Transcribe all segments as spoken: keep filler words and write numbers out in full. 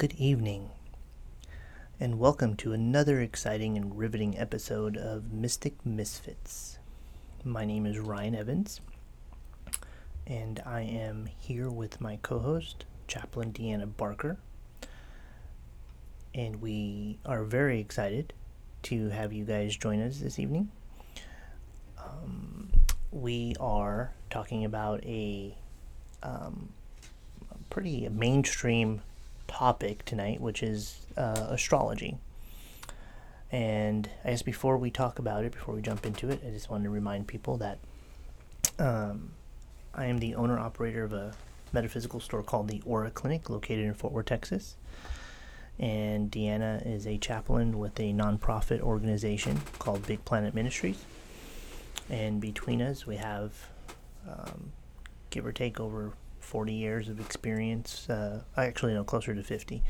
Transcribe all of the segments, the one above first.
Good evening, and welcome to another exciting and riveting episode of Mystic Misfits. My name is Ryan Evans, and I am here with my co-host, Chaplain Deanna Barker, and we are very excited to have you guys join us this evening. Um, we are talking about a, um, a pretty mainstream topic tonight, which is uh, astrology. And I guess before we talk about it, before we jump into it, I just wanted to remind people that um, I am the owner-operator of a metaphysical store called The Aura Clinic, located in Fort Worth, Texas. And Deanna is a chaplain with a nonprofit organization called Big Planet Ministries. And between us, we have, um, give or take, over forty years of experience. Uh, I actually know closer to fifty.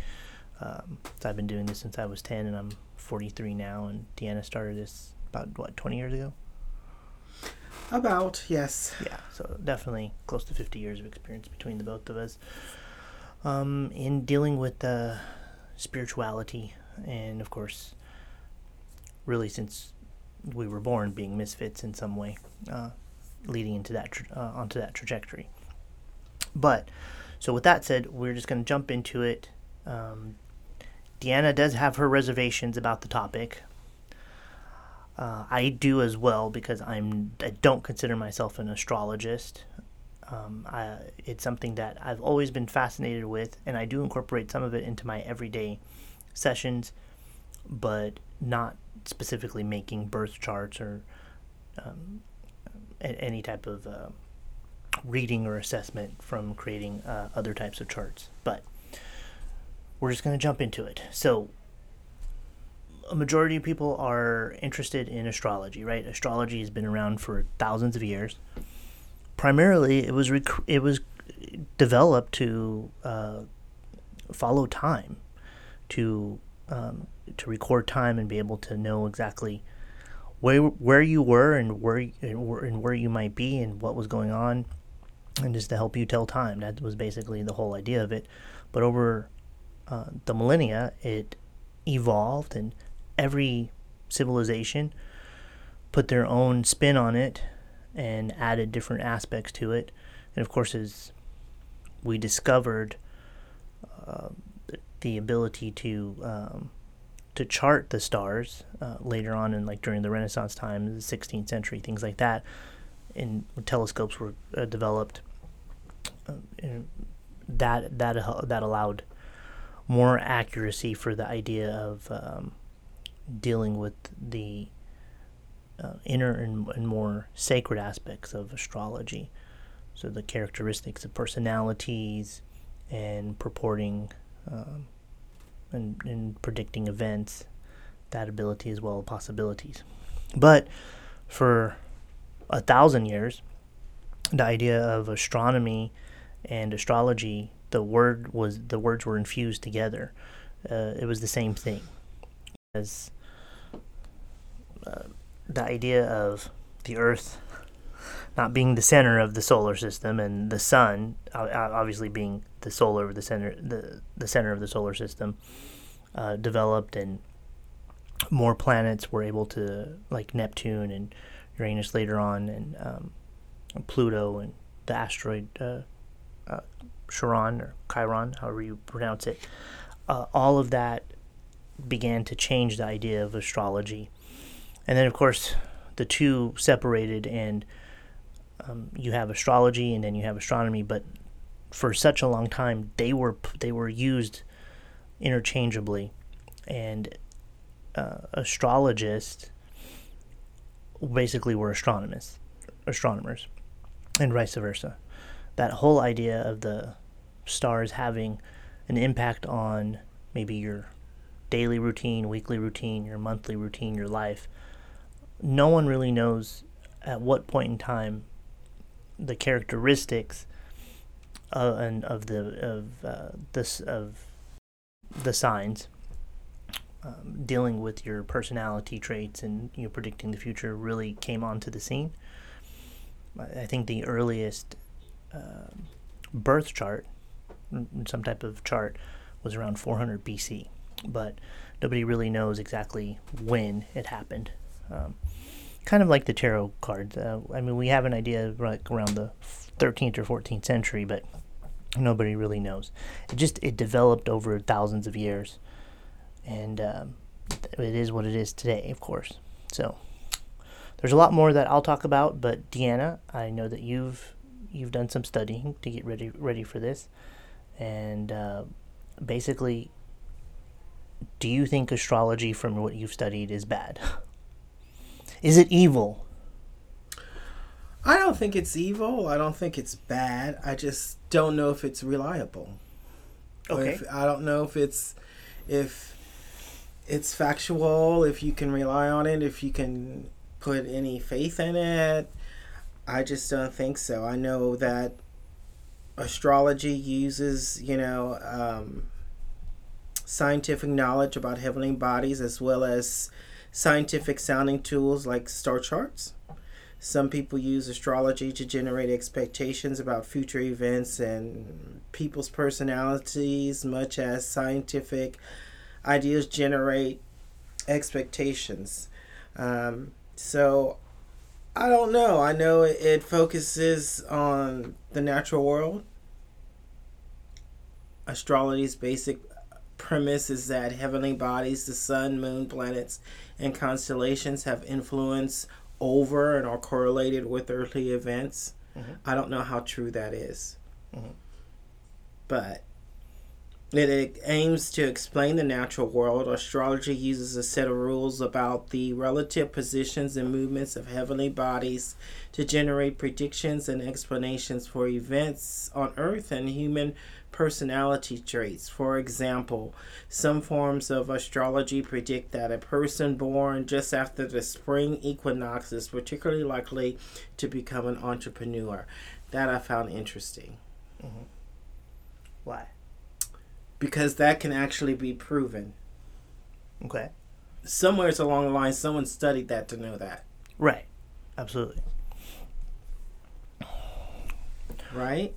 Um, I've been doing this since I was ten, and I'm forty-three now. And Deanna started this about, what, twenty years ago? About, yes. Yeah, so definitely close to fifty years of experience between the both of us um, in dealing with uh, spirituality. And, of course, really since we were born, being misfits in some way, uh, leading into that tra- uh, onto that trajectory. But, so with that said, we're just going to jump into it. Um, Deanna does have her reservations about the topic. Uh, I do as well, because I'm, I don't consider myself an astrologist. Um, I, it's something that I've always been fascinated with, and I do incorporate some of it into my everyday sessions, but not specifically making birth charts or um, any type of... Uh, reading or assessment from creating uh, other types of charts. But we're just going to jump into it. So a majority of people are interested in astrology, right? Astrology has been around for thousands of years. Primarily, it was rec- it was developed to uh, follow time, to um, to record time and be able to know exactly where where you were and where and where, and where you might be and what was going on. And just to help you tell time. That was basically the whole idea of it. But over uh, the millennia, it evolved, and every civilization put their own spin on it and added different aspects to it. And of course, as we discovered uh, the ability to um, to chart the stars uh, later on, and like during the Renaissance time, the sixteenth century, things like that. And telescopes were uh, developed. Uh, that that that allowed more accuracy for the idea of um, dealing with the uh, inner and, and more sacred aspects of astrology. So the characteristics of personalities and purporting um, and, and predicting events, that ability as well as possibilities. But for a thousand years, the idea of astronomy and astrology, the word was the words were infused together. Uh, it was the same thing. As uh, the idea of the Earth not being the center of the solar system, and the Sun obviously being the solar, the center, the the center of the solar system, uh, developed, and more planets were able to, like Neptune and Uranus later on, and um, Pluto, and the asteroid uh, uh, Charon or Chiron, however you pronounce it, uh, all of that began to change the idea of astrology. And then, of course, the two separated, and um, you have astrology, and then you have astronomy. But for such a long time, they were they were used interchangeably, and uh, astrologists basically were astronomers, astronomers, and vice versa. That whole idea of the stars having an impact on maybe your daily routine, weekly routine, your monthly routine, your life. No one really knows at what point in time the characteristics of, and of the of uh, this of the signs. Um, dealing with your personality traits and, you know, predicting the future really came onto the scene. I think the earliest uh, birth chart, some type of chart, was around four hundred B C, but nobody really knows exactly when it happened. Um, kind of like the tarot cards. Uh, I mean, we have an idea like around the thirteenth or fourteenth century, but nobody really knows. It just it developed over thousands of years, and um, it is what it is today, of course. So there's a lot more that I'll talk about, but Deanna, I know that you've you've done some studying to get ready ready for this, and uh, basically, do you think astrology, from what you've studied, is bad? Is it evil? I don't think it's evil. I don't think it's bad. I just don't know if it's reliable. Okay. If, I don't know if it's if it's factual, if you can rely on it, if you can put any faith in it. I just don't think so. I know that astrology uses, you know, um, scientific knowledge about heavenly bodies as well as scientific sounding tools like star charts. Some people use astrology to generate expectations about future events and people's personalities, much as scientific ideas generate expectations. Um, so I don't know. I know it, it focuses on the natural world. Astrology's basic premise is that heavenly bodies, the sun, moon, planets, and constellations have influence over and are correlated with earthly events. Mm-hmm. I don't know how true that is. Mm-hmm. But it, it aims to explain the natural world. Astrology uses a set of rules about the relative positions and movements of heavenly bodies to generate predictions and explanations for events on earth and human personality traits. For example, some forms of astrology predict that a person born just after the spring equinox is particularly likely to become an entrepreneur. That I found interesting. Mm-hmm. Why? Because that can actually be proven. Okay. Somewhere along the line, someone studied that to know that. Right. Absolutely. Right?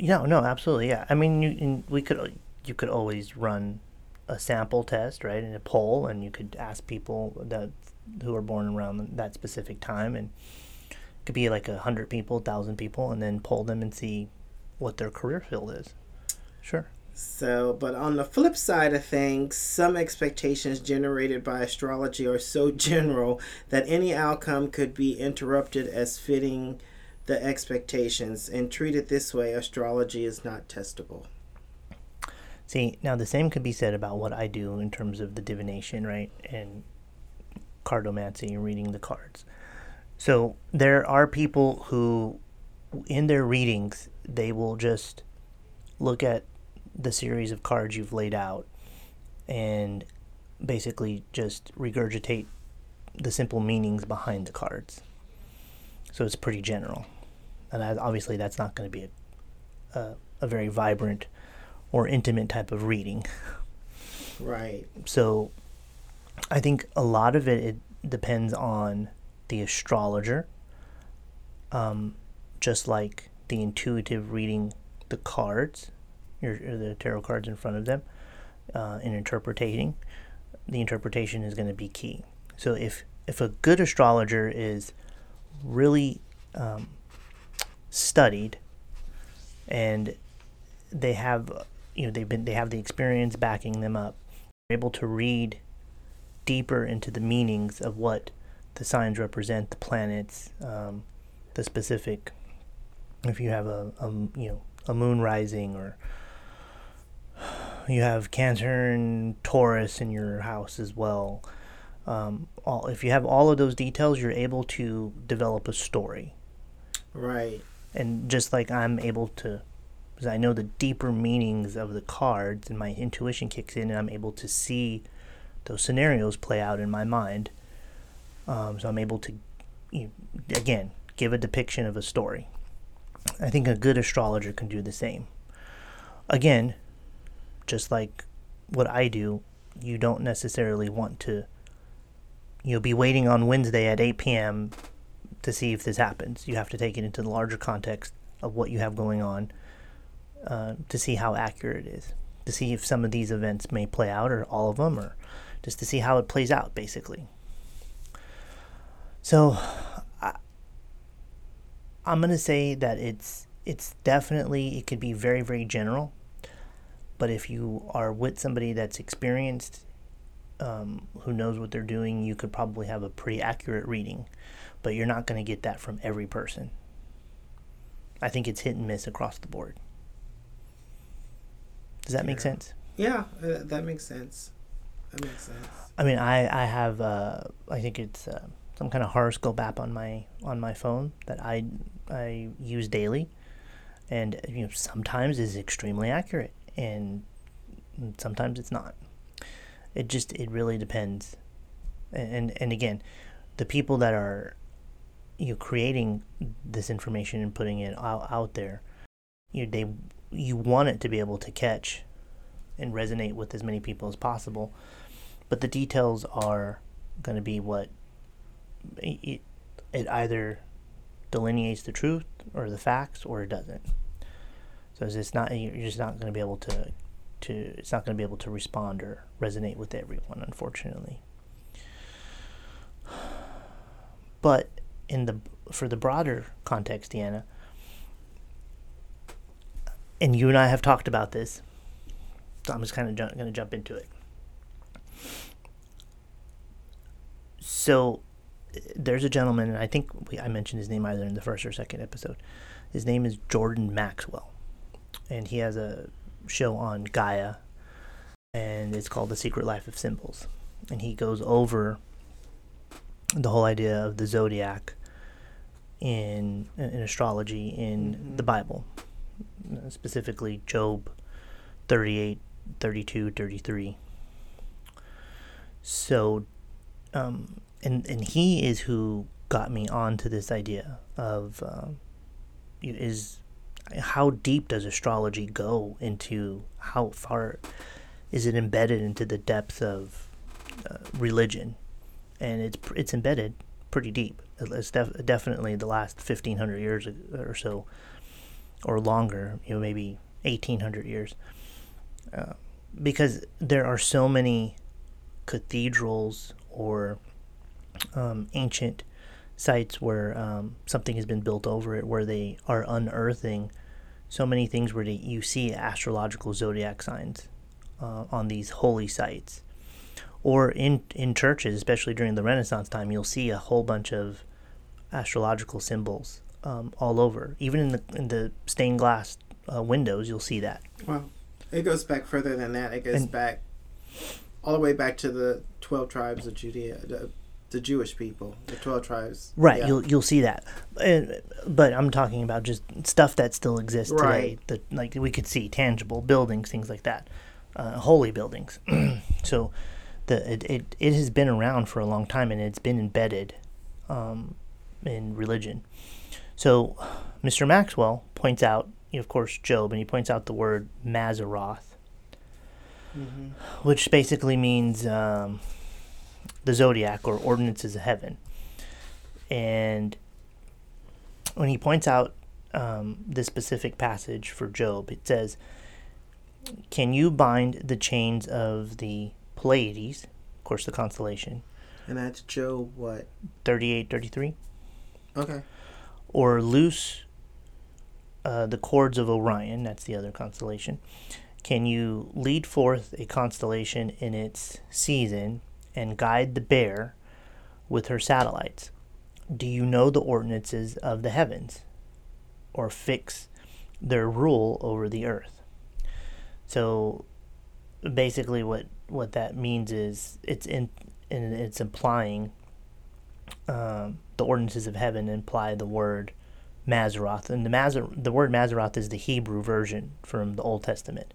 No, no, absolutely, yeah. I mean, you and we could you could always run a sample test, right, and a poll, and you could ask people that who were born around that specific time, and it could be like a hundred people, a thousand people, and then poll them and see what their career field is. Sure. So, but on the flip side of things, some expectations generated by astrology are so general that any outcome could be interpreted as fitting the expectations, and treated this way, astrology is not testable. See, now the same could be said about what I do in terms of the divination, right, and cardomancy and reading the cards. So there are people who, in their readings, they will just look at the series of cards you've laid out and basically just regurgitate the simple meanings behind the cards. So it's pretty general. And obviously that's not going to be a, a, a very vibrant or intimate type of reading. Right. So I think a lot of it, it depends on the astrologer, um, just like the intuitive reading the cards, your, the tarot cards in front of them, uh, and interpreting. The interpretation is going to be key. So if, if a good astrologer is really um, studied, and they have, you know, they've been they have the experience backing them up. They're able to read deeper into the meanings of what the signs represent, the planets, um, the specific. If you have a, a you know a moon rising, or you have Cancer and Taurus in your house as well. Um, all, if you have all of those details, you're able to develop a story. Right. And just like I'm able to, because I know the deeper meanings of the cards, and my intuition kicks in, and I'm able to see those scenarios play out in my mind. Um, so I'm able to, you know, again, give a depiction of a story. I think a good astrologer can do the same. Again, just like what I do, you don't necessarily want to, you'll be waiting on Wednesday at eight p.m. to see if this happens. You have to take it into the larger context of what you have going on uh, to see how accurate it is, to see if some of these events may play out, or all of them, or just to see how it plays out, basically. So I, I'm going to say that it's it's definitely, it could be very, very general. But if you are with somebody that's experienced, um, who knows what they're doing, you could probably have a pretty accurate reading. But you're not going to get that from every person. I think it's hit and miss across the board. Does that yeah. make sense? Yeah, uh, that makes sense. That makes sense. I mean, I, I have, uh, I think it's uh, some kind of horoscope app on my on my phone that I I use daily. And you know, sometimes is extremely accurate. And sometimes it's not. It just, it really depends. And, and again, the people that are, you know, creating this information and putting it out, out there, you know, they, you want it to be able to catch and resonate with as many people as possible. But the details are going to be what it, it either delineates the truth or the facts, or it doesn't. So it's not, you're just not going to be able to, to it's not going to be able to respond or resonate with everyone, unfortunately. But in the for the broader context, Deanna, and you and I have talked about this, so I'm just kind of ju- going to jump into it. So there's a gentleman, and I think we, I mentioned his name either in the first or second episode. His name is Jordan Maxwell. And he has a show on Gaia, and it's called The Secret Life of Symbols. And he goes over the whole idea of the zodiac in in astrology in mm-hmm. the Bible, specifically Job thirty-eight, thirty-two, thirty-three. So, um, and, and he is who got me onto this idea of uh, is... how deep does astrology go into, how far is it embedded into the depths of uh, religion? And it's it's embedded pretty deep. It's def- definitely the last fifteen hundred years or so, or longer, you know, maybe eighteen hundred years. Uh, because there are so many cathedrals or um, ancient sites where um, something has been built over it, where they are unearthing so many things where they, you see astrological zodiac signs uh, on these holy sites. Or in in churches, especially during the Renaissance time, you'll see a whole bunch of astrological symbols um, all over. Even in the in the stained glass uh, windows, you'll see that. Well, it goes back further than that. It goes and, back all the way back to the twelve tribes of Judea, the, the Jewish people, the twelve tribes. Right, yeah. you'll you'll see that. And, but I'm talking about just stuff that still exists right. today. That, like, we could see tangible buildings, things like that, uh, holy buildings. So the it, it, it has been around for a long time, and it's been embedded um, in religion. So Mister Maxwell points out, you know, of course, Job, and he points out the word Mazzaroth, mm-hmm. which basically means... Um, the zodiac, or ordinances of heaven. And when he points out um, this specific passage for Job, it says, "Can you bind the chains of the Pleiades?" Of course, the constellation. And that's Job what? thirty-eight, thirty-three. Okay. "Or loose uh, the cords of Orion?" That's the other constellation. "Can you lead forth a constellation in its season and guide the bear with her satellites? Do you know the ordinances of the heavens, or fix their rule over the earth?" So basically what, what that means is it's in, in it's implying um, the ordinances of heaven imply the word Mazzaroth. And the Mazzaroth, the word Mazzaroth is the Hebrew version from the Old Testament.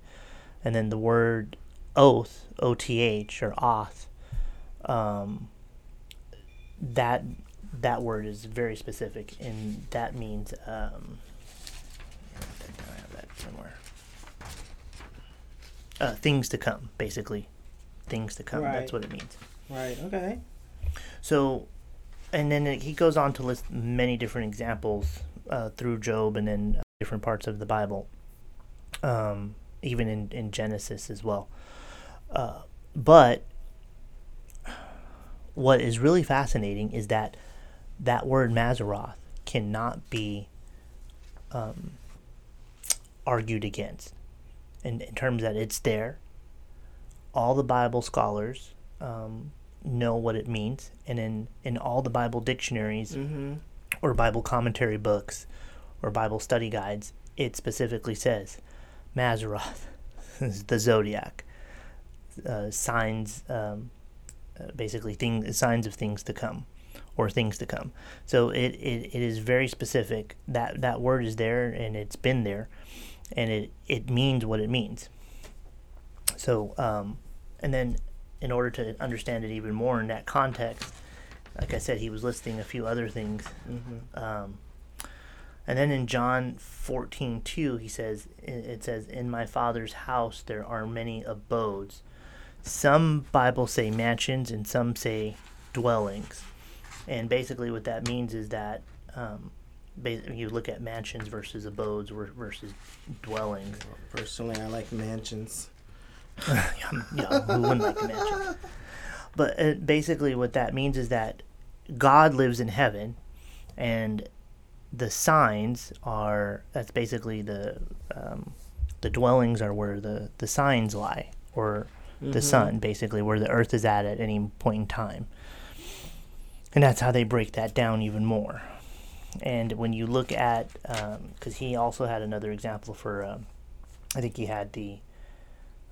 And then the word oath, O T H, or oth, Um, that that word is very specific, and that means um, I have that somewhere. Uh, things to come, basically, things to come. Right. That's what it means. Right. Okay. So, and then it, he goes on to list many different examples uh, through Job, and then different parts of the Bible. Um, even in, in Genesis as well. Uh, but what is really fascinating is that that word Mazzaroth cannot be um, argued against in, in terms that it's there. All the Bible scholars um, know what it means, and in, in all the Bible dictionaries mm-hmm. or Bible commentary books or Bible study guides, it specifically says Mazzaroth is the zodiac, uh, signs, um, basically things, signs of things to come. Or things to come. So it, it, it is very specific. That that word is there, and it's been there, and it, it means what it means. So um, and then in order to understand it even more in that context, like I said, he was listing a few other things. Mm-hmm. Um, and then in John fourteen two, he says, it says, "In my Father's house there are many abodes." Some Bibles say mansions, and some say dwellings. And basically what that means is that um, you look at mansions versus abodes versus dwellings. Personally, I like mansions. yeah, yeah, who wouldn't like a mansion? But uh, basically what that means is that God lives in heaven, and the signs are, that's basically the um, the dwellings are where the, the signs lie, or mm-hmm. the sun, basically, where the earth is at at any point in time. And that's how they break that down even more. And when you look at, because um, he also had another example for, um, I think he had the,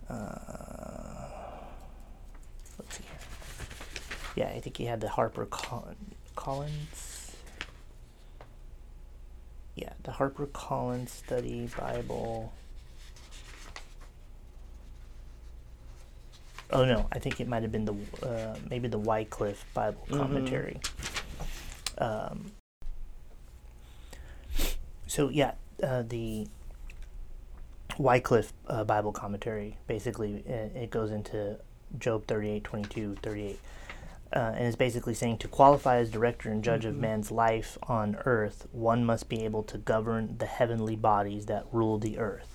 uh, let's see here. Yeah, I think he had the Harper Collins. Collins. Yeah, the Harper Collins Study Bible. Oh, no, I think it might have been the uh, maybe the Wycliffe Bible commentary. Mm-hmm. Um, so, yeah, uh, the Wycliffe uh, Bible commentary, basically, it, it goes into Job thirty-eight, twenty-two, thirty-eight. Uh, and it's basically saying, to qualify as director and judge mm-hmm. of man's life on earth, one must be able to govern the heavenly bodies that rule the earth.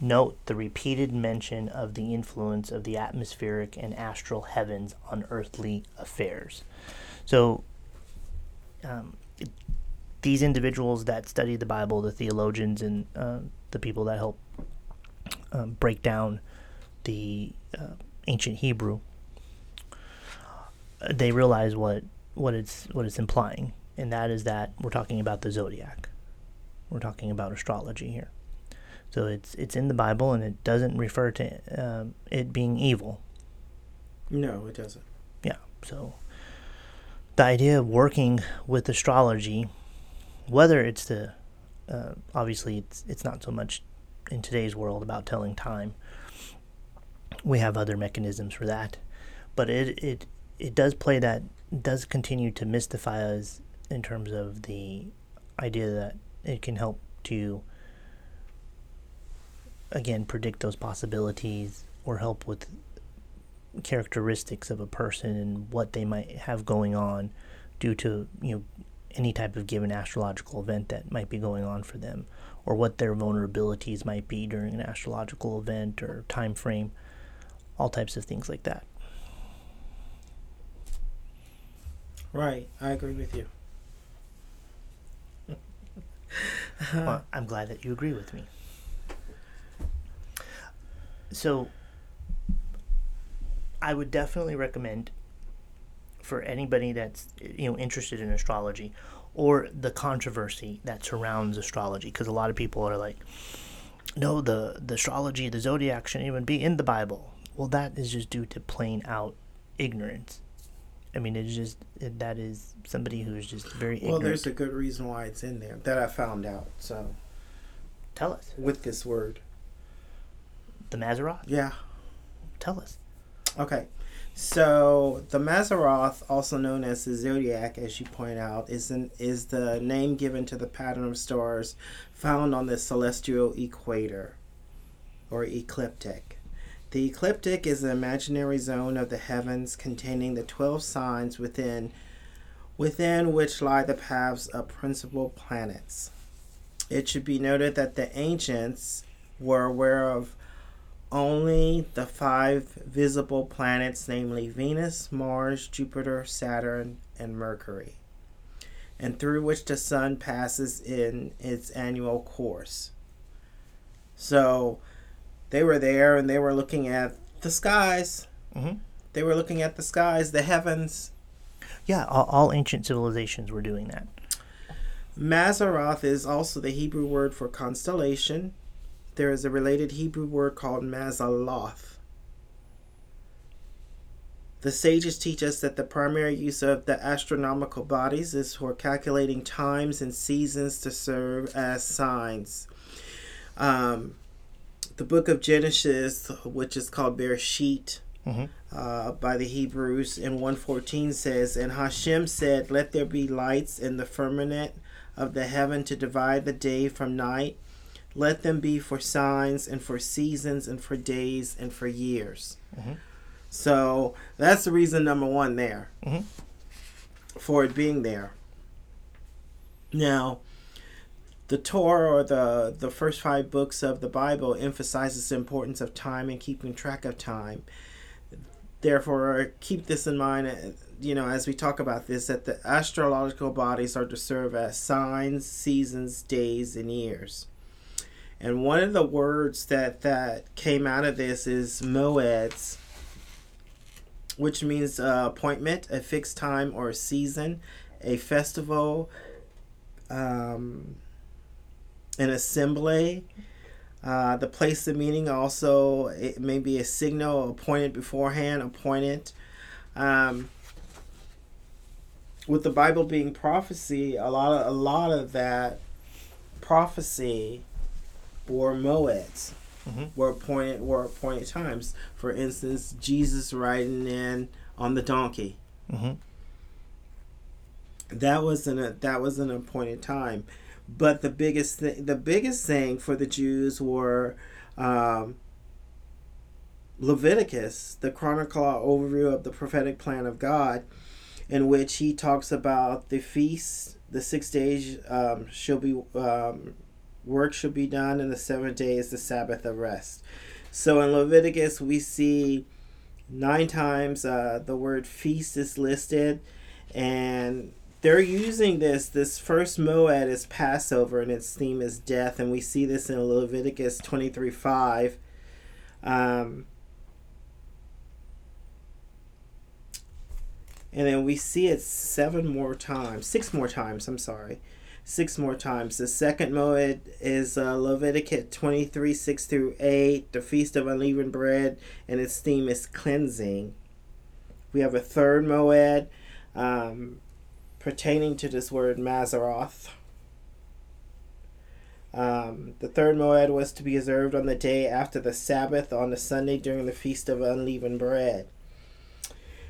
Note the repeated mention of the influence of the atmospheric and astral heavens on earthly affairs. So um, it, these individuals that study the Bible, the theologians and uh, the people that help um, break down the uh, ancient Hebrew, uh, they realize what, what it's what it's implying, and that is that we're talking about the zodiac. We're talking about astrology here. So it's it's in the Bible, and it doesn't refer to uh, it being evil. No, it doesn't. Yeah. So the idea of working with astrology, whether it's the uh, obviously it's it's not so much in today's world about telling time. We have other mechanisms for that, but it it, it does play that does continue to mystify us in terms of the idea that it can help to, again, predict those possibilities or help with characteristics of a person and what they might have going on due to, you know, any type of given astrological event that might be going on for them, or what their vulnerabilities might be during an astrological event or time frame, all types of things like that. Right, I agree with you. Well, I'm glad that you agree with me. So, I would definitely recommend for anybody that's, you know, interested in astrology or the controversy that surrounds astrology, because a lot of people are like, no, the, the astrology, the zodiac shouldn't even be in the Bible. Well, that is just due to plain out ignorance. I mean, it's just, it, that is somebody who's just very ignorant. Well, there's a good reason why it's in there that I found out, so. Tell us. With this word. The Mazzaroth? Yeah. Tell us. Okay. So, the Mazzaroth, also known as the Zodiac, as you point out, is an, is the name given to the pattern of stars found on the celestial equator, or ecliptic. The ecliptic is an imaginary zone of the heavens containing the twelve signs within, within which lie the paths of principal planets. It should be noted that the ancients were aware of only the five visible planets, namely Venus, Mars, Jupiter, Saturn, and Mercury, and through which the sun passes in its annual course. So they were there and they were looking at the skies. Mm-hmm. They were looking at the skies, the heavens. Yeah, all, all ancient civilizations were doing that. Mazzaroth is also the Hebrew word for constellation. There is a related Hebrew word called Mazzaroth. The sages teach us that the primary use of the astronomical bodies is for calculating times and seasons to serve as signs. Um, the book of Genesis, which is called Bereshit, mm-hmm. uh, by the Hebrews, in one fourteen says, "And Hashem said, let there be lights in the firmament of the heaven to divide the day from night. Let them be for signs and for seasons and for days and for years." Mm-hmm. So that's the reason number one there, mm-hmm. for it being there. Now, the Torah, or the, the first five books of the Bible, emphasizes the importance of time and keeping track of time. Therefore, keep this in mind, you know, as we talk about this, that the astrological bodies are to serve as signs, seasons, days, and years. And one of the words that, that came out of this is moeds, which means uh, appointment, a fixed time or a season, a festival, um, an assembly, uh, the place of meeting. Also, it may be a signal appointed beforehand, appointed. Um, with the Bible being prophecy, a lot of a lot of that prophecy, or moeds, mm-hmm. were appointed were appointed times. For instance, Jesus riding in on the donkey. Mm-hmm. That was an a, that was an appointed time. But the biggest th- the biggest thing for the Jews were um, Leviticus, the chronicle overview of the prophetic plan of God, in which he talks about the feasts. The six days um, shall be um, work should be done, and the seventh day is the Sabbath of rest. So in Leviticus, we see nine times uh, the word feast is listed, and they're using this. This first moed is Passover, and its theme is death, and we see this in Leviticus twenty-three five. Um, and then we see it seven more times, six more times, I'm sorry. Six more times. The second moed is uh, Leviticus twenty-three six through eight, the Feast of Unleavened Bread, and its theme is cleansing. We have a third moed um, pertaining to this word Mazzaroth. Um, the third moed was to be observed on the day after the Sabbath, on the Sunday during the Feast of Unleavened Bread.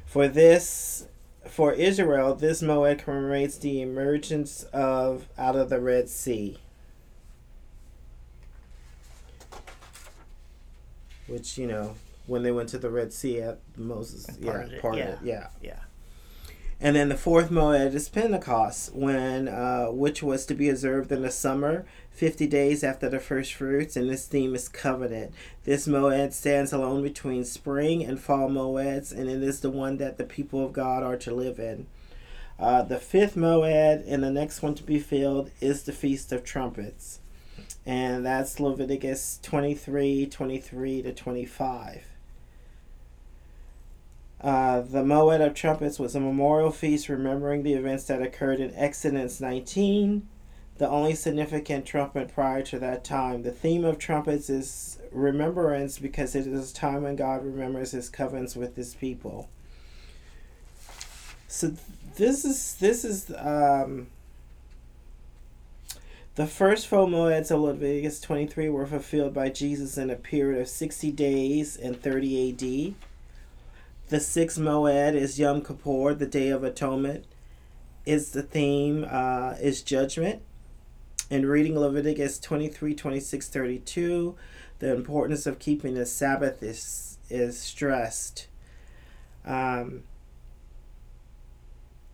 For this... For Israel, this moed commemorates the emergence of out of the Red Sea, which, you know, when they went to the Red Sea at Moses, part yeah, of it, part yeah. of it, yeah, yeah. And then the fourth moed is Pentecost, when uh, which was to be observed in the summer, fifty days after the first fruits, and this theme is covenant. This moed stands alone between spring and fall moeds, and it is the one that the people of God are to live in. Uh, the fifth moed, and the next one to be filled, is the Feast of Trumpets, and that's Leviticus twenty-three twenty-three to twenty-five. Uh, the Moed of Trumpets was a memorial feast remembering the events that occurred in Exodus nineteen, the only significant trumpet prior to that time. The theme of trumpets is remembrance, because it is a time when God remembers his covenants with his people. So this is this is um, the first four Moeds of Leviticus twenty-three were fulfilled by Jesus in a period of sixty days in thirty A D. The sixth moed is Yom Kippur, the Day of Atonement. It's the theme uh, is judgment. In reading Leviticus twenty-three twenty-six thirty-two, the importance of keeping the Sabbath is is stressed. Um,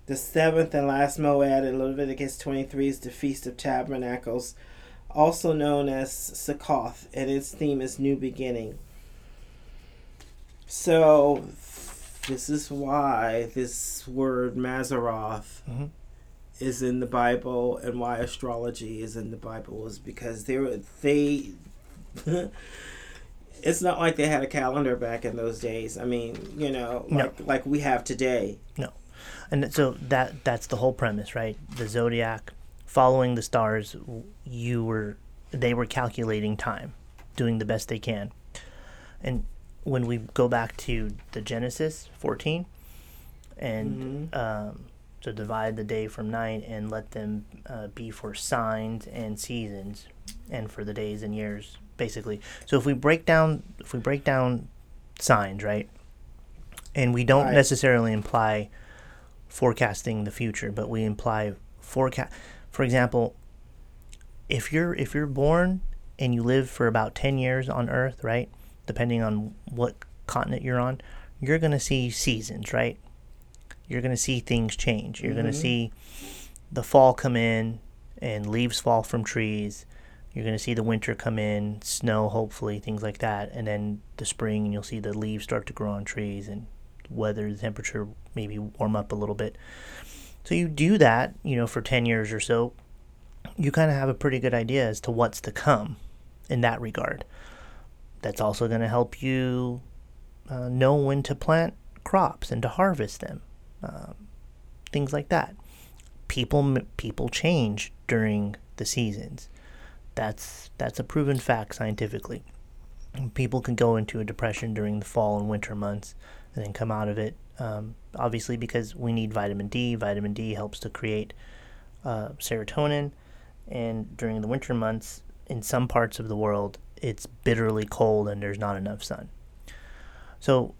the seventh and last moed in Leviticus twenty-three is the Feast of Tabernacles, also known as Succoth, and its theme is New Beginning. So this is why this word Mazzaroth mm-hmm. is in the Bible, and why astrology is in the Bible, is because they were, they it's not like they had a calendar back in those days. I mean, you know, like, no. like we have today. No. And so that that's the whole premise, right? The zodiac, following the stars, you were they were calculating time, doing the best they can. And when we go back to the Genesis fourteen, and mm-hmm. um, to divide the day from night and let them uh, be for signs and seasons, and for the days and years, basically. So if we break down, if we break down signs, right, and we don't right. necessarily imply forecasting the future, but we imply forecast. For example, if you're if you're born and you live for about ten years on Earth, right, depending on what continent you're on, you're gonna see seasons, right? You're gonna see things change. You're mm-hmm. gonna see the fall come in and leaves fall from trees. You're gonna see the winter come in, snow, hopefully, things like that, and then the spring, and you'll see the leaves start to grow on trees, and weather, the temperature maybe warm up a little bit. So you do that, you know, for ten years or so, you kind of have a pretty good idea as to what's to come in that regard. That's also going to help you uh, know when to plant crops and to harvest them, um, things like that. People people change during the seasons. That's that's a proven fact scientifically. People can go into a depression during the fall and winter months and then come out of it, um, obviously because we need vitamin D. Vitamin D helps to create uh, serotonin, and during the winter months, in some parts of the world, it's bitterly cold and there's not enough sun. So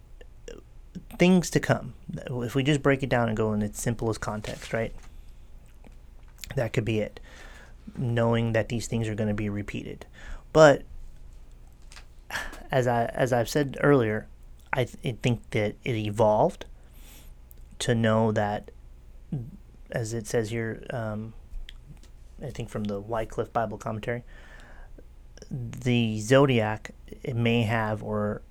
things to come, if we just break it down and go in its simplest context, right, that could be it, knowing that these things are going to be repeated. But as, I, as I've said earlier, I, th- I think that it evolved to know that, as it says here, um, I think from the Wycliffe Bible Commentary, the zodiac, it may have, or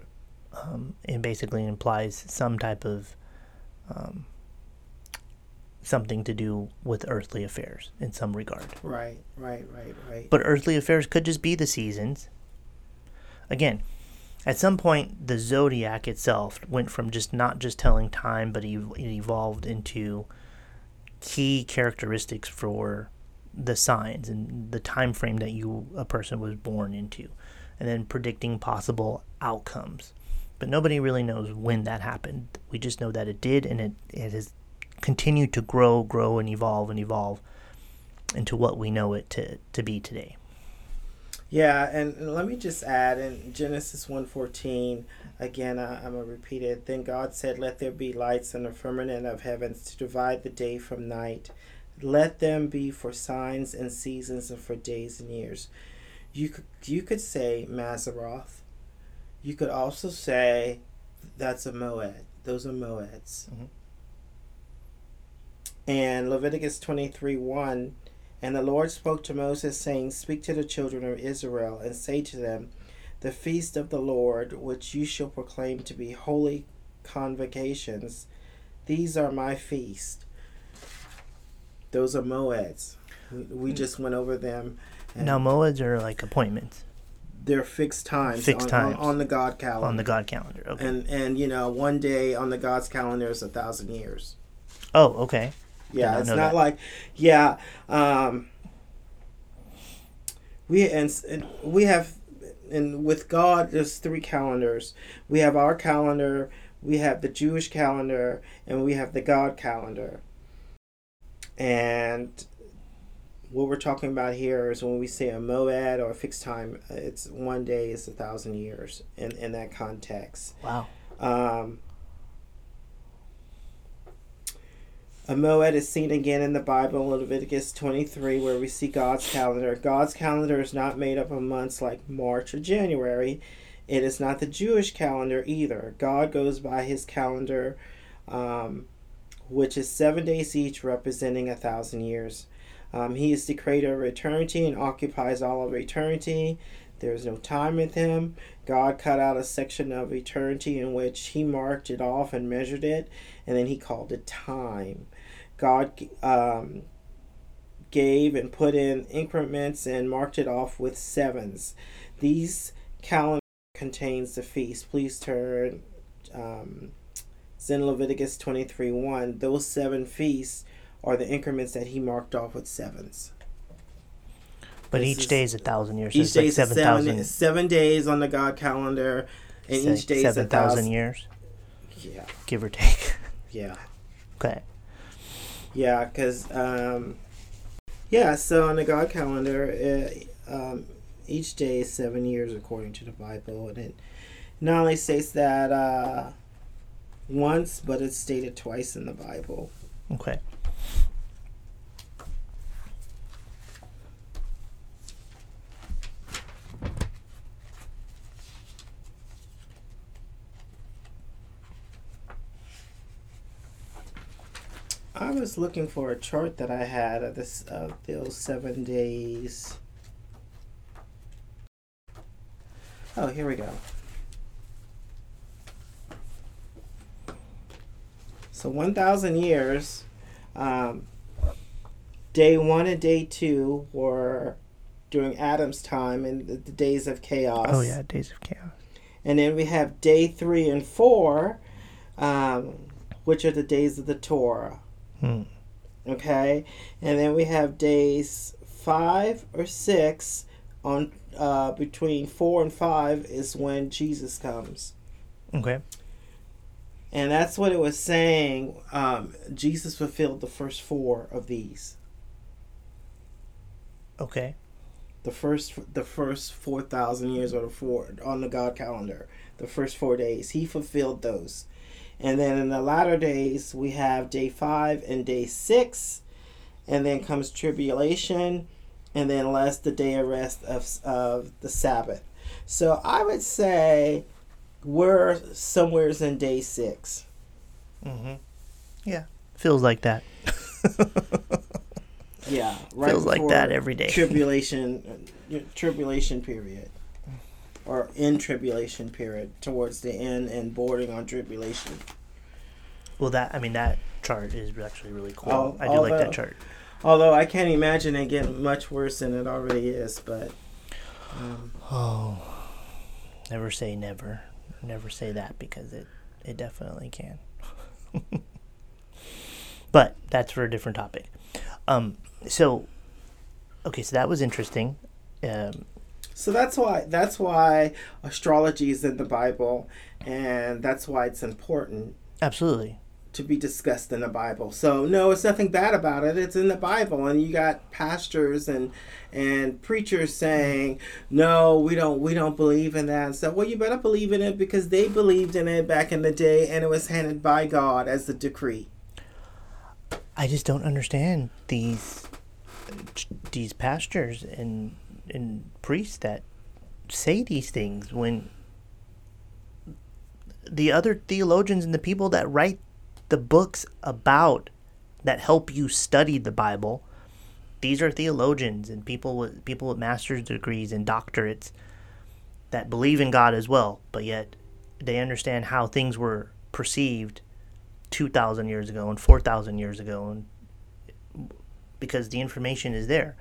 um, it basically implies some type of um, something to do with earthly affairs in some regard. Right, right, right, right. But earthly affairs could just be the seasons. Again, at some point, the zodiac itself went from just not just telling time, but it evolved into key characteristics for the signs and the time frame that you a person was born into, and then predicting possible outcomes. But nobody really knows when that happened. We just know that it did, and it, it has continued to grow, grow, and evolve and evolve into what we know it to, to be today. Yeah, and, and let me just add, in Genesis one fourteen, again, I, I'm going to repeat it. Then God said, "Let there be lights in the firmament of heavens to divide the day from night. Let them be for signs and seasons and for days and years." You could, you could say Mazzaroth. You could also say that's a moed. Those are moeds. Mm-hmm. And Leviticus twenty-three one, "And the Lord spoke to Moses, saying, Speak to the children of Israel, and say to them, The feast of the Lord, which you shall proclaim to be holy convocations, these are my feasts." Those are moeds. We just went over them. Now, moeds are like appointments. They're fixed times. Fixed on, times. On, on the God calendar. On the God calendar, okay. And, and you know, one day on the God's calendar is a thousand years. Oh, okay. Yeah, it's not that. like, yeah. Um, we and, and we have, and with God, there's three calendars. We have our calendar, we have the Jewish calendar, and we have the God calendar. And what we're talking about here is when we say a moed or a fixed time, it's one day is a thousand years in, in that context. Wow. Um, a moed is seen again in the Bible in Leviticus twenty-three, where we see God's calendar. God's calendar is not made up of months like March or January. It is not the Jewish calendar either. God goes by his calendar, um, which is seven days each, representing a thousand years. Um, he is the creator of eternity and occupies all of eternity. There is no time with him. God cut out a section of eternity in which he marked it off and measured it, and then he called it time. God um, gave and put in increments and marked it off with sevens. These calendar contains the feast. Please turn um, it's in Leviticus twenty-three one. Those seven feasts are the increments that he marked off with sevens. But this each is, day is a thousand years. Each so day like is seven thousand. Seven days on the God calendar, and each day seven is a thousand, thousand years. Yeah, give or take. Yeah. Okay. Yeah, because um, yeah. So on the God calendar, it, um, each day is seven years according to the Bible, and it not only states that uh, once, but it's stated twice in the Bible. Okay. I was looking for a chart that I had of this of those seven days. Oh, here we go. So one thousand years. Um, day one and day two were during Adam's time and the, the days of chaos. Oh yeah, days of chaos. And then we have day three and four, um, which are the days of the Torah. Hmm. Okay, and then we have days five or six on uh, between four and five is when Jesus comes. Okay, and that's what it was saying. Um, Jesus fulfilled the first four of these. Okay, the first the first four thousand years or the four on the God calendar, the first four days he fulfilled those. And then in the latter days, we have day five and day six. And then comes tribulation. And then last, the day of rest of, of the Sabbath. So I would say we're somewhere in day six. Mm-hmm. Yeah. Feels like that. Yeah. Right. Feels like that every day. Tribulation, tribulation period. Or in tribulation period, towards the end and bordering on tribulation. Well, that I mean that chart is actually really cool. All, I do although, like that chart. Although I can't imagine it getting much worse than it already is, but um, oh, never say never, never say that because it it definitely can. But that's for a different topic. Um, so okay, so that was interesting. Um, So that's why that's why astrology is in the Bible, and that's why it's important. Absolutely. To be discussed in the Bible. So no, it's nothing bad about it. It's in the Bible, and you got pastors and and preachers saying, "No, we don't we don't believe in that." And so, well, you better believe in it because they believed in it back in the day, and it was handed by God as the decree. I just don't understand these these pastors and. and priests that say these things when the other theologians and the people that write the books about that help you study the Bible, these are theologians and people with people with master's degrees and doctorates that believe in God as well, but yet they understand how things were perceived two thousand years ago and four thousand years ago, and because the information is there.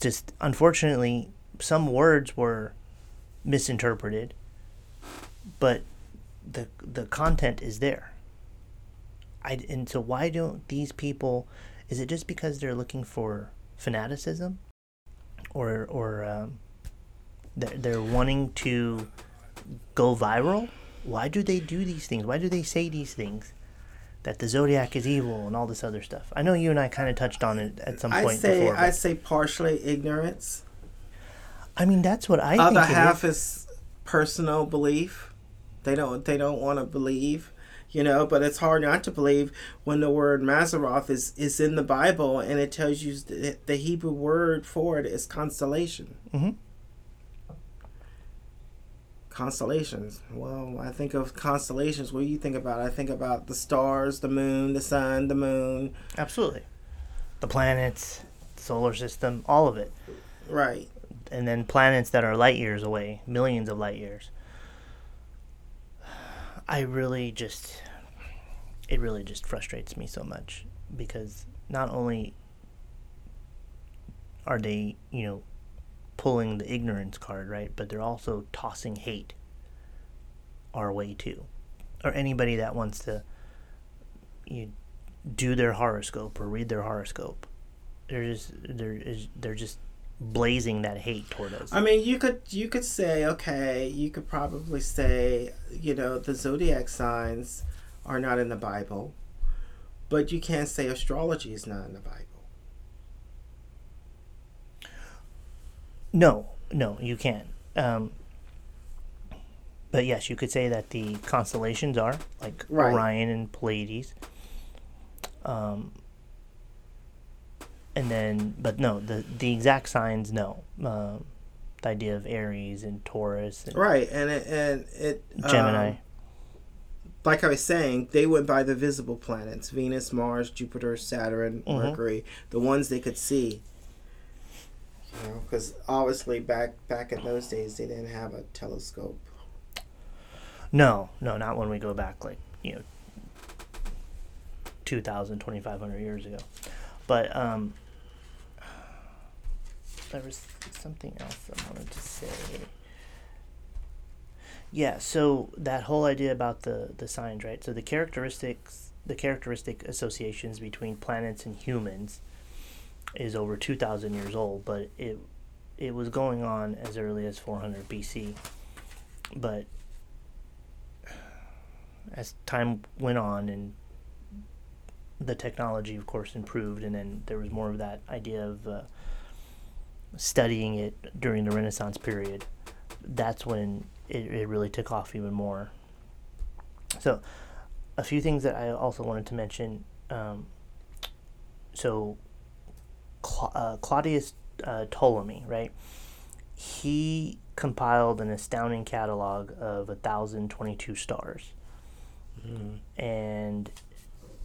Just unfortunately, some words were misinterpreted, but the the content is there. I, and so why don't these people? Is it just because they're looking for fanaticism, or or um, they're they're wanting to go viral? Why do they do these things? Why do they say these things? That the zodiac is evil and all this other stuff. I know you and I kind of touched on it at some point I say, before. I say partially ignorance. I mean, that's what I think. Other half is. is personal belief. They don't. They don't want to believe, you know. But it's hard not to believe when the word Mazzaroth is is in the Bible and it tells you that the Hebrew word for it is constellation. Mm-hmm. Constellations. Well, I think of constellations. What do you think about? I think about the stars, the moon, the sun, the moon. Absolutely. the planets, the solar system, all of it. Right. And then planets that are light years away, millions of light years. I really just, it really just frustrates me so much, because not only are they, you know, pulling the ignorance card, right, but they're also tossing hate our way too. Or anybody that wants to you do their horoscope or read their horoscope, they're just they're they're just blazing that hate toward us. I mean, you could you could say, okay, you could probably say, you know, the zodiac signs are not in the Bible, but you can't say astrology is not in the Bible. No, no, you can't. Um, but yes, you could say that the constellations are, like, right. Orion and Pleiades. Um, and then, but no, the, the exact signs, no. Uh, the idea of Aries and Taurus. And right, and it... And it Gemini. Um, like I was saying, they went by the visible planets, Venus, Mars, Jupiter, Saturn, mm-hmm. Mercury, the ones they could see. You know, because obviously back back in those days they didn't have a telescope. No, no, not when we go back like, you know, two thousand, twenty-five hundred years ago. But um, there was something else I wanted to say. Yeah, so that whole idea about the, the signs, right? So the characteristics, the characteristic associations between planets and humans is over two thousand years old, but it it was going on as early as four hundred B C. But as time went on and the technology, of course, improved, and then there was more of that idea of uh, studying it during the Renaissance period, that's when it, it really took off even more. So a few things that I also wanted to mention. Um, so Cla- uh, Claudius uh, Ptolemy, right? He compiled an astounding catalog of one thousand twenty-two stars. Mm-hmm. And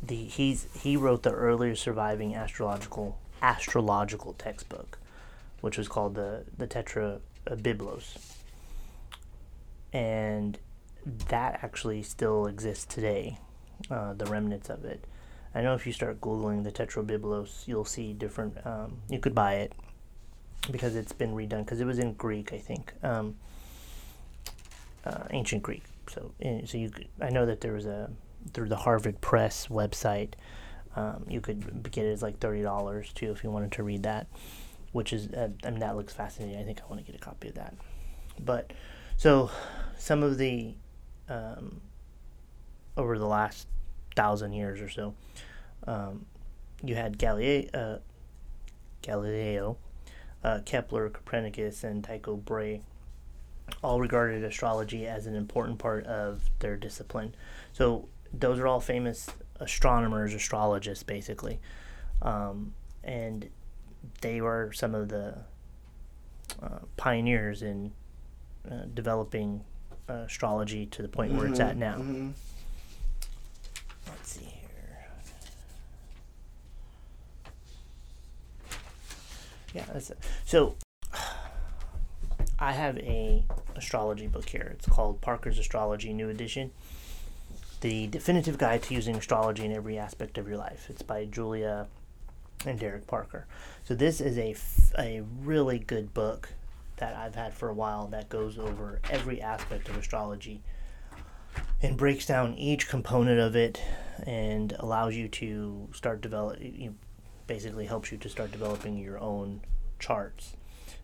the he's he wrote the earliest surviving astrological astrological textbook, which was called the, the Tetrabiblos. And that actually still exists today, uh, the remnants of it. I know if you start Googling the Tetrabiblos, you'll see different... Um, you could buy it because it's been redone. Because it was in Greek, I think. Um, uh, ancient Greek. So in, so you could, I know that there was a... Through the Harvard Press website, um, you could get it as like thirty dollars, too, if you wanted to read that. Which is... Uh, I mean, that looks fascinating. I think I want to get a copy of that. But... So, some of the... Um, over the last... thousand years or so, um, you had Galileo, uh, Galileo uh, Kepler, Copernicus, and Tycho Brahe all regarded astrology as an important part of their discipline. So those are all famous astronomers, astrologists, basically, um, and they were some of the uh, pioneers in uh, developing uh, astrology to the point mm-hmm, where it's at now. Mm-hmm. Let's see here. Yeah, that's it. So I have a astrology book here. It's called Parker's Astrology, New Edition, The Definitive Guide to Using Astrology in Every Aspect of Your Life. It's by Julia and Derek Parker. So this is a, f- a really good book that I've had for a while that goes over every aspect of astrology and breaks down each component of it and allows you to start develop. You know, basically helps you to start developing your own charts.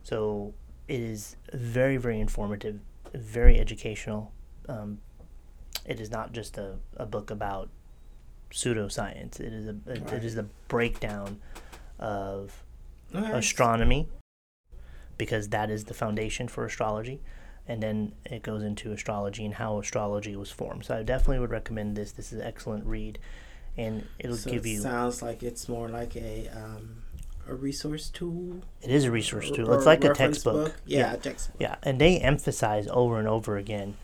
So it is very, very informative, very educational. Um, it is not just a, a book about pseudoscience. It is a, a right. It is a breakdown of right. astronomy, because that is the foundation for astrology. And then it goes into astrology and how astrology was formed. So I definitely would recommend this. This is an excellent read, and it'll so give it you. Sounds like it's more like a um, a resource tool. It is a resource tool. Or, it's like a textbook. Book? Yeah, yeah, a textbook. Yeah, and they emphasize over and over again,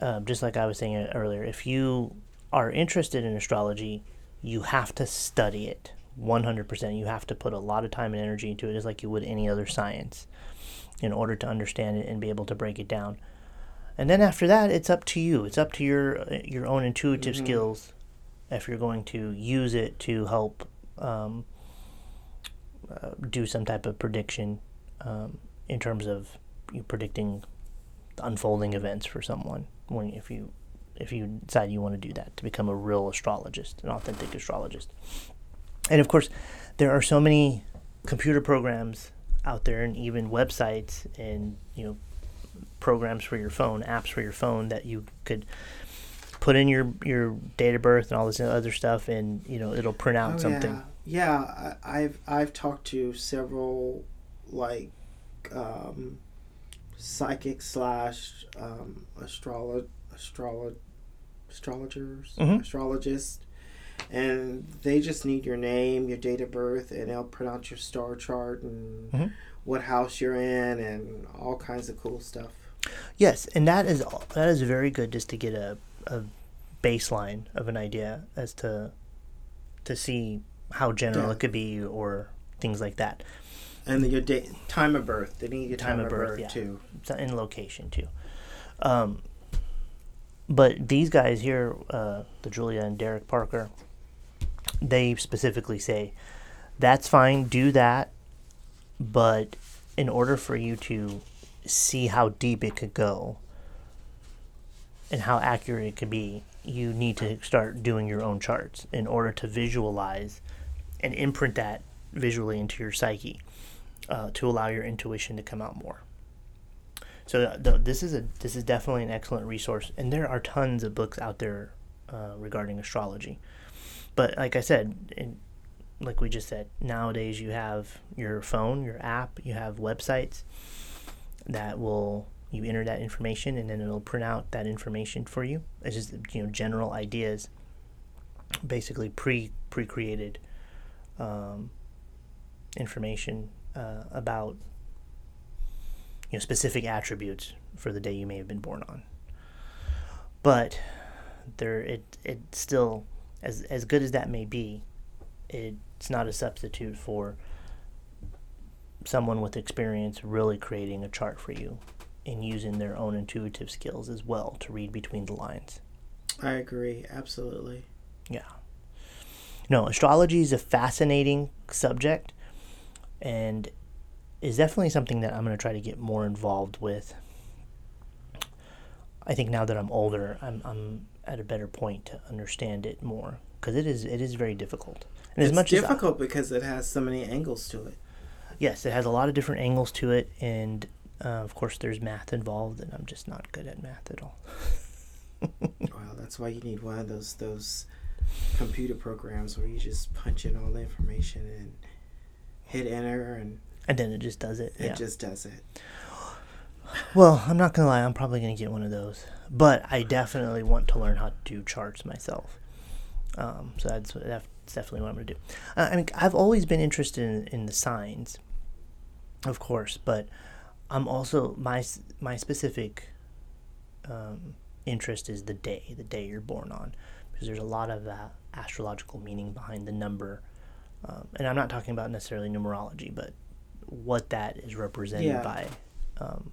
uh, just like I was saying earlier. If you are interested in astrology, you have to study it. one hundred percent. You have to put a lot of time and energy into it, just like you would any other science, in order to understand it and be able to break it down. And then after that, it's up to you. It's up to your your own intuitive mm-hmm. skills, if you're going to use it to help um, uh, do some type of prediction um, in terms of you predicting unfolding events for someone. When if you if you decide you want to do that, to become a real astrologist, an authentic astrologist. And of course, there are so many computer programs out there, and even websites, and you know, programs for your phone, apps for your phone, that you could put in your your date of birth and all this other stuff, and you know, it'll print out oh, something. Yeah, yeah. I, I've I've talked to several like um, psychic slash um, astrolog astrolog astrologers mm-hmm. astrologists, and they just need your name, your date of birth, and they'll print out your star chart and mm-hmm. what house you're in and all kinds of cool stuff. Yes, and that is that is very good, just to get a a baseline of an idea as to to see how general yeah. it could be, or things like that. And your day, time of birth. They need your time, time of birth, birth yeah. too. And location too. Um, but these guys here, uh, the Julia and Derek Parker, they specifically say, that's fine, do that, but in order for you to see how deep it could go, and how accurate it could be, you need to start doing your own charts in order to visualize and imprint that visually into your psyche, uh, to allow your intuition to come out more. So th- this is a this is definitely an excellent resource, and there are tons of books out there uh, regarding astrology. But like I said, in, like we just said, nowadays you have your phone, your app, you have websites that will. You enter that information, and then it'll print out that information for you. It's just, you know, general ideas, basically pre pre-created um, information uh, about, you know, specific attributes for the day you may have been born on. But there, it it still, as as good as that may be, it's not a substitute for someone with experience really creating a chart for you, and using their own intuitive skills as well to read between the lines. I agree, absolutely. Yeah. No, astrology is a fascinating subject, and is definitely something that I'm going to try to get more involved with. I think now that I'm older, I'm I'm at a better point to understand it more, because it is it is very difficult. And it's as much difficult as I, because it has so many angles to it. Yes, it has a lot of different angles to it, and. Uh, of course, there's math involved, and I'm just not good at math at all. Well, that's why you need one of those those computer programs where you just punch in all the information and hit enter, and and then it just does it. It yeah. just does it. Well, I'm not gonna lie, I'm probably gonna get one of those, but I definitely want to learn how to do charts myself. Um, so that's that's definitely what I'm gonna do. Uh, I mean, I've always been interested in, in the signs, of course, but. I'm also, my my specific um, interest is the day, the day you're born on, because there's a lot of uh, astrological meaning behind the number, um, and I'm not talking about necessarily numerology, but what that is represented yeah. by, um,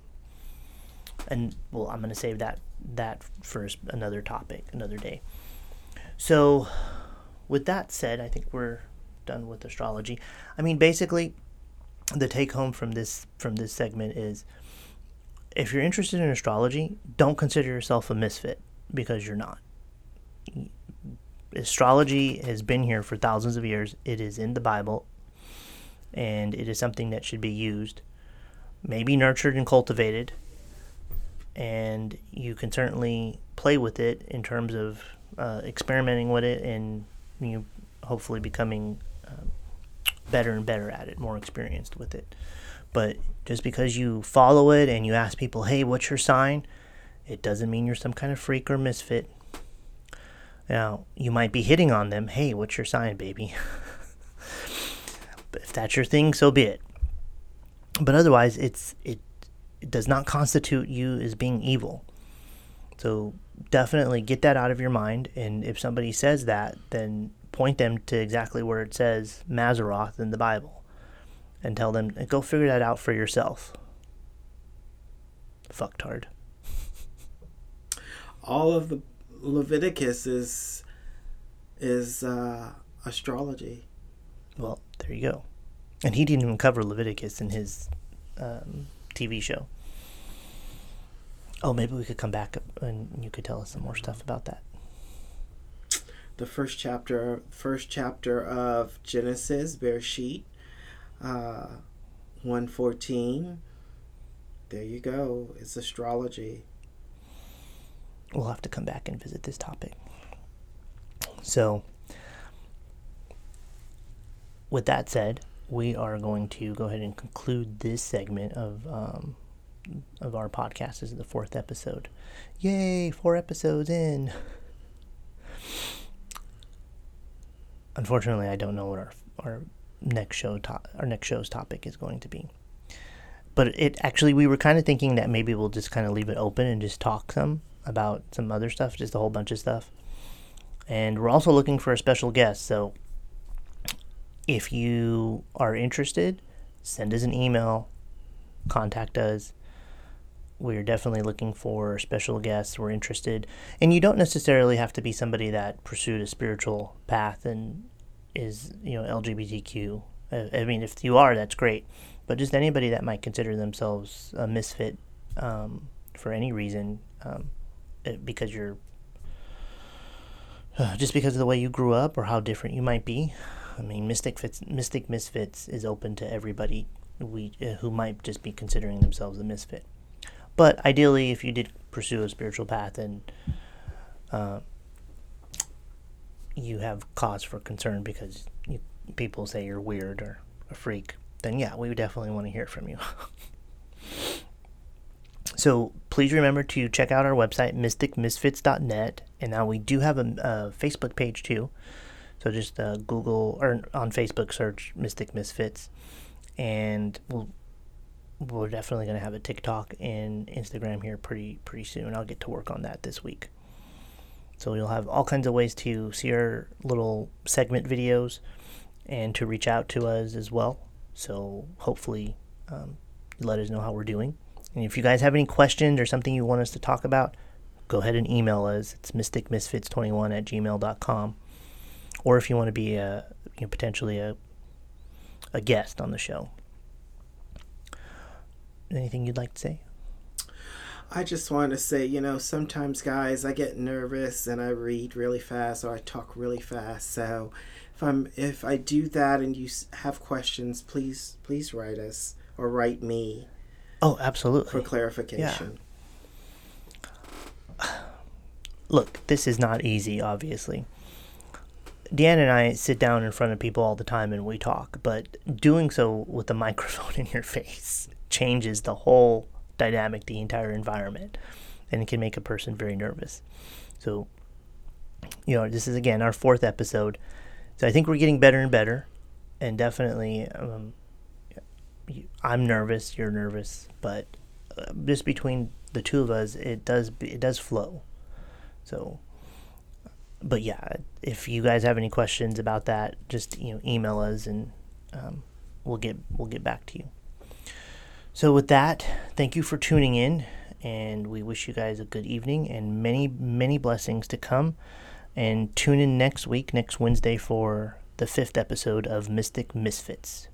and well, I'm going to save that that for another topic, another day. So, with that said, I think we're done with astrology. I mean, basically. The take home from this from this segment is, if you're interested in astrology, don't consider yourself a misfit, because you're not. Astrology has been here for thousands of years. It is in the Bible, and it is something that should be used, maybe nurtured and cultivated, and you can certainly play with it in terms of uh, experimenting with it, and you know, hopefully becoming um, better and better at it, more experienced with it. But just because you follow it and you ask people, hey, what's your sign, it doesn't mean you're some kind of freak or misfit. Now, you might be hitting on them, hey, what's your sign, baby? But if that's your thing, so be it. But otherwise, it's it, it does not constitute you as being evil. So definitely get that out of your mind, and if somebody says that, then point them to exactly where it says Mazzaroth in the Bible and tell them, go figure that out for yourself. Fucktard. All of the Leviticus is is uh, astrology. Well, there you go. And he didn't even cover Leviticus in his um, T V show. Oh, maybe we could come back and you could tell us some more stuff about that. The first chapter, first chapter of Genesis, Bereshit, uh, one fourteen. There you go. It's astrology. We'll have to come back and visit this topic. So, with that said, we are going to go ahead and conclude this segment of um, of our podcast. This is the fourth episode. Yay! Four episodes in. Unfortunately, I don't know what our our next show to- our next show's topic is going to be. But it actually, we were kind of thinking that maybe we'll just kind of leave it open and just talk some about some other stuff, just a whole bunch of stuff. And we're also looking for a special guest. So if you are interested, send us an email, contact us. We're definitely looking for special guests. We're interested. And you don't necessarily have to be somebody that pursued a spiritual path and is, you know, L G B T Q. I mean, if you are, that's great. But just anybody that might consider themselves a misfit um, for any reason, um, because you're, uh, just because of the way you grew up or how different you might be. I mean, Mystic Fits, Mystic Misfits is open to everybody we uh, who might just be considering themselves a misfit. But ideally, if you did pursue a spiritual path and uh, you have cause for concern because you, people say you're weird or a freak, then yeah, we definitely want to hear from you. So please remember to check out our website, mystic misfits dot net. And now we do have a, a Facebook page too. So just uh, Google or on Facebook search Mystic Misfits. And we'll... We're definitely going to have a TikTok and Instagram here pretty pretty soon. I'll get to work on that this week. So you'll have all kinds of ways to see our little segment videos and to reach out to us as well. So hopefully um, let us know how we're doing. And if you guys have any questions or something you want us to talk about, go ahead and email us. It's mystic misfits twenty-one at gmail dot com. Or if you want to be a, you know, potentially a a guest on the show. Anything you'd like to say? I just want to say, you know, sometimes, guys, I get nervous and I read really fast or I talk really fast. So if I'm if I do that and you have questions, please please write us or write me. Oh, absolutely. For clarification. Yeah. Look, this is not easy, obviously. Deanna and I sit down in front of people all the time and we talk, but doing so with a microphone in your face changes the whole dynamic, the entire environment, and it can make a person very nervous. So, you know, this is, again, our fourth episode. So I think we're getting better and better, and definitely um, I'm nervous, you're nervous, but uh, just between the two of us, it does it does flow. So, but yeah, if you guys have any questions about that, just, you know, email us and um, we'll get we'll get back to you. So with that, thank you for tuning in, and we wish you guys a good evening and many, many blessings to come. And tune in next week, next Wednesday, for the fifth episode of Mystic Misfits.